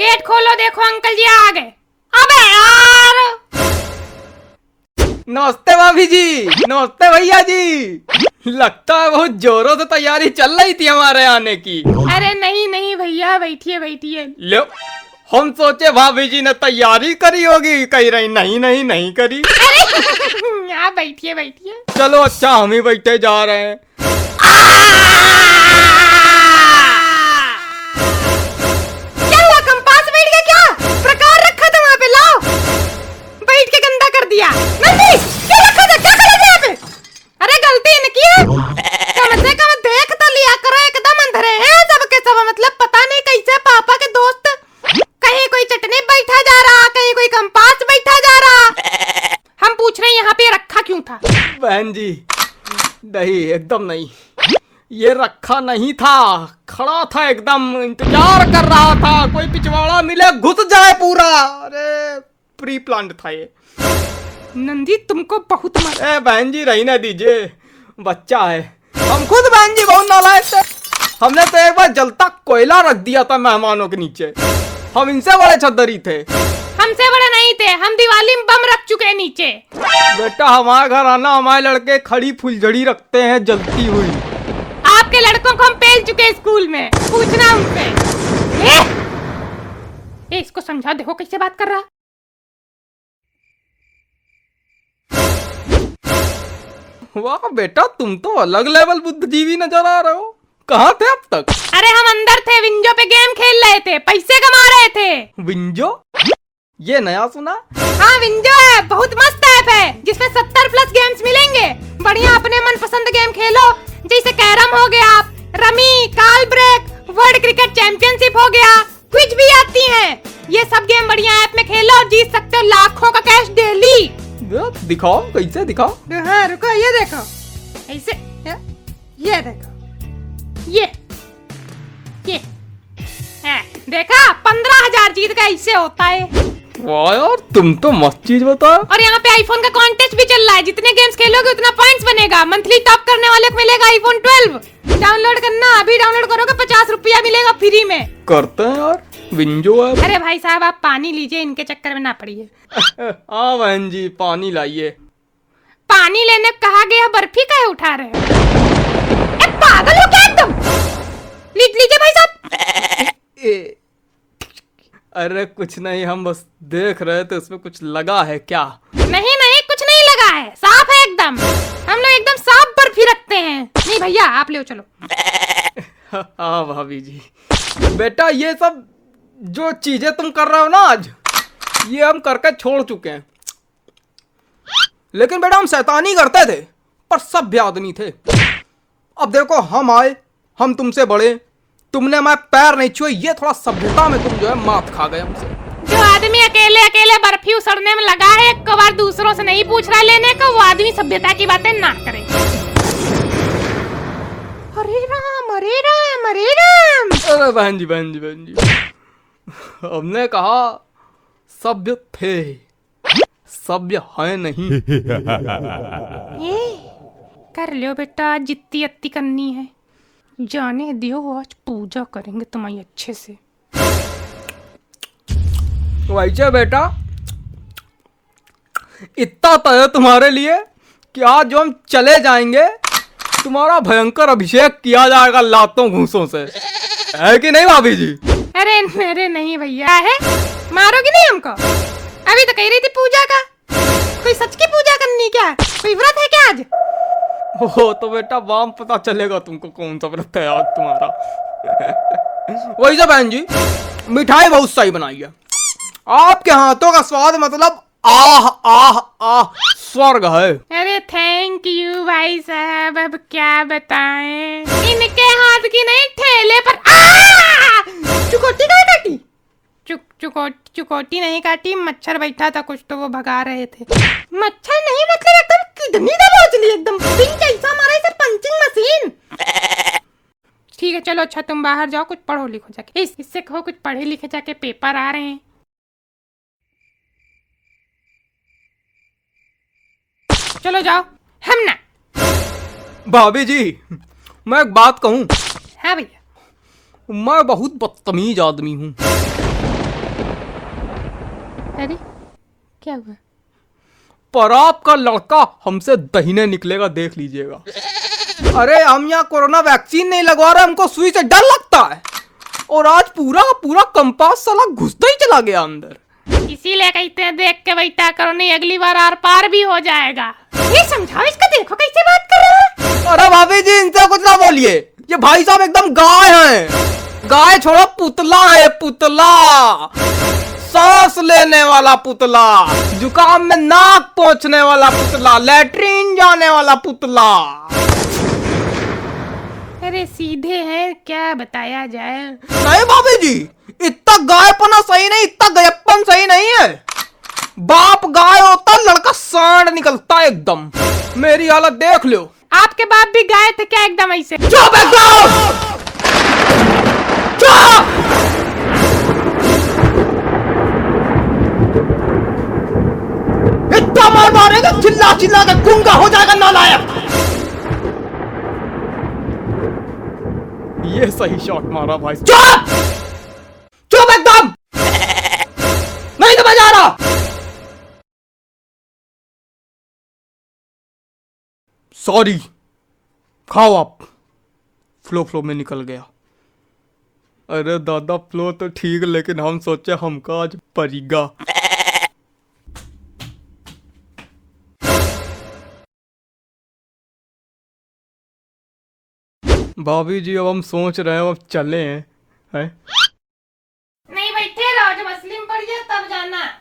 Gate खोलो, देखो uncle जी आ गए। अबे यार! नमस्ते भाभी जी, नमस्ते भैया जी। लगता है बहुत जोरों से तैयारी चल रही थी हमारे आने की। अरे नहीं नहीं भैया, बैठिए बैठिए। लो, हम सोचे भाभी जी ने तैयारी करी होगी, कही रही नहीं नहीं नहीं करी। अरे आप बैठिए बैठिए। चलो अच्छा, हम ही बैठे जा रहे हैं। क्या हुआ, कंपास बैठ गया क्या? प्रकार रखा था वहाँ पे, लाओ। बैठ के गंदा कर दिया। नंदी, क्या रखा था, क्या करा था यहाँ पे? अरे गलती इनकी है, कम से कम देख तो लिया करो। एकदम अंधेरे हैं सबके सब, मतलब पता नहीं कैसे पापा के दोस्त। कहीं कोई चटनी बैठा जा रहा, कहीं कोई कंपास बैठा जा रहा। हम पूछ रहे हैं यहाँ पे रखा क्यों था? बहन जी नहीं, एकदम नहीं, ये रखा नहीं था, खड़ा था एकदम, इंतजार कर रहा था कोई पिछवाड़ा मिले घुस जाए पूरा। अरे प्री प्लांट था ये। नंदी तुमको बहुत मत। अरे बहन जी रही ना दीजिए, बच्चा है। हम खुद बहन जी बहुत नालायक थे। हमने तो एक बार जलता कोयला रख दिया था मेहमानों के नीचे। हम इनसे बड़े चदरी थे। हमसे बड़े नहीं थे, हम दिवाली में बम रख चुके नीचे। बेटा हमारे घर आना, हमारे लड़के खड़ी फुलझड़ी रखते हैं जलती हुई। आपके लड़कों को हम भेज चुके स्कूल में, पूछना उनसे। ए इसको समझाओ, देखो कैसे बात कर रहा। वाह बेटा, तुम तो अलग लेवल बुद्धिजीवी नजर आ रहे हो। कहाँ थे अब तक? अरे हम अंदर थे, विंजो पे गेम खेल रहे थे, पैसे कमा रहे थे। विंजो? ये नया सुना? हाँ विंजो है, बहुत मस्त ऐप है जिसमें 70+ गेम्स मिलेंगे। बढ़िया अपने मनपसंद गेम खेलो, जैसे कैरम हो गया, रमी, काल ब्रेक, वर्ल्ड क्रिकेट चैंपियनशिप हो गया, क्विज भी आती है। ये सब गेम बढ़िया ऐप में खेलो, जीत सकते हो लाखों का कैश डेली। दिखाओ कैसे, दिखाओ। हाँ रुको, ये देखो, ऐसे ये देखो, ये है, देखा 15,000 जीत का ऐसे होता है। वाह यार तुम तो मस्त चीज बताओ। और यहाँ पे आईफोन का कॉन्टेस्ट भी चल रहा है, जितने गेम्स खेलोगे उतना पॉइंट्स बनेगा। मंथली टॉप करने वाले को मिलेगा आईफोन 12। डाउनलोड करना, अभी डाउनलोड करोगे ₹50 मिलेगा फ्री में। करते हैं यार विंजो आप। अरे भाई साहब आप पानी लीजिए, इनके चक्कर में ना पड़िए। हाँ बहन जी पानी लाइए। पानी लेने कहा गया, बर्फी का उठा रहे। पागल हो क्या तुम? लीजिए भाई साहब। अरे कुछ नहीं, हम बस देख रहे थे उसमें कुछ लगा है क्या। नहीं नहीं कुछ नहीं लगा है, साफ है एकदम। हम लोग एकदम साफ बर्फी रखते हैं। नहीं भैया आप ले चलो। हाँ भाभी जी। बेटा ये सब जो चीजें तुम कर रहे हो ना आज, ये हम करके छोड़ चुके हैं। लेकिन बेटा हम शैतानी करते थे पर सभ्य आदमी थे। अब देखो हम आए, हम तुमसे बड़े, तुमने हमारे पैर नहीं छुए, ये थोड़ा सभ्यता में तुम जो है मात खा गए हमसे। जो आदमी अकेले अकेले बर्फी उसड़ने में लगा है, एक बार दूसरों से नहीं पूछ रहा लेने का, वो आदमी सभ्यता की बातें ना करे। अरे राम अरे राम अरे राम। अरे बहन जी बहन जी बहन जी, हमने कहा सभ्य थे, सभ्य है नहीं। ये? कर लो बेटा, जितनी अति करनी है जाने दियो, आज पूजा करेंगे तुम्हारी अच्छे से। वैसे बेटा इतना तय तुम्हारे लिए कि आज जो हम चले जाएंगे तुम्हारा भयंकर अभिषेक किया जाएगा लातों घूसों से, है कि नहीं भाभी जी? अरे मेरे नहीं भैया, है मारोगी नहीं हमको? अभी तो कह रही थी पूजा का, कोई सच की पूजा करनी क्या, कोई व्रत है क्या आज? हो तो बेटा वाम पता चलेगा तुमको कौन सा व्रत है आज तुम्हारा। वही सब बहन जी, मिठाई बहुत सही बनाई है, आपके हाथों का स्वाद मतलब आह आह आह स्वर्ग है। अरे थैंक यू भाई साहब, अब क्या बताएं, इनके हाथ की नहीं ठेले पर चुकौती नहीं काटी, चुकौती नहीं काटी, मच्छर बैठा था कुछ तो वो भगा रहे थे। मच्छर नहीं मतलब एकदम किडनी दबोच ली, एकदम पिंक ऐसा मारा है सर, पंचिंग मशीन। ठीक है चलो अच्छा, तुम बाहर जाओ, कुछ पढ़ो लिखो जाके। इससे कहो कुछ पढ़े लिखे जाके, पेपर आ रहे हैं। चलो जाओ। हम ना भाभी जी मैं एक बात कहूँ? हाँ भैया। मैं बहुत बदतमीज आदमी हूँ, अरे क्या हुआ? पर आपका लड़का हमसे दहीने निकलेगा, देख लीजिएगा। अरे हम यहाँ कोरोना वैक्सीन नहीं लगवा रहे, हमको सुई से डर लगता है। और आज पूरा पूरा कंपास साला घुसता ही चला गया अंदर। इसीलिए कहते हैं देख के बैठा करो, नहीं अगली बार आर पार भी हो जाएगा। ये समझाओ इसको, देखो कैसे बात कर रहा है। अरे भाभी जी इनसे कुछ ना बोलिए, ये भाई साहब एकदम गाय हैं। गाय छोड़ो पुतला है, पुतला। सांस लेने वाला पुतला, जुकाम में नाक पोंछने वाला पुतला, लैट्रीन जाने वाला पुतला। अरे सीधे हैं, क्या बताया जाए। नहीं भाभी जी, इतना गायपना सही नहीं, इतना गयपन सही नहीं है। बाप गाय होता, लड़का सांड निकलता एकदम। मेरी हालत देख लो। आपके बाप भी गाय थे क्या एकदम ऐसे? चुप एकदम, चुप। इतना मार मारेगा, चिल्ला चिल्ला के गूंगा हो जाएगा नालायक। ये सही शॉट मारा भाई। चुप चुप एकदम, नहीं तो मजा आ रहा। सॉरी, खाओ आप। फ्लो फ्लो में निकल गया। अरे दादा फ्लो तो ठीक, लेकिन हम सोचे हमका आज परीगा। भाभी जी अब हम सोच रहे हैं अब चले हैं। नहीं बैठे रहो, जब असली में पड़ जाए तब जाना।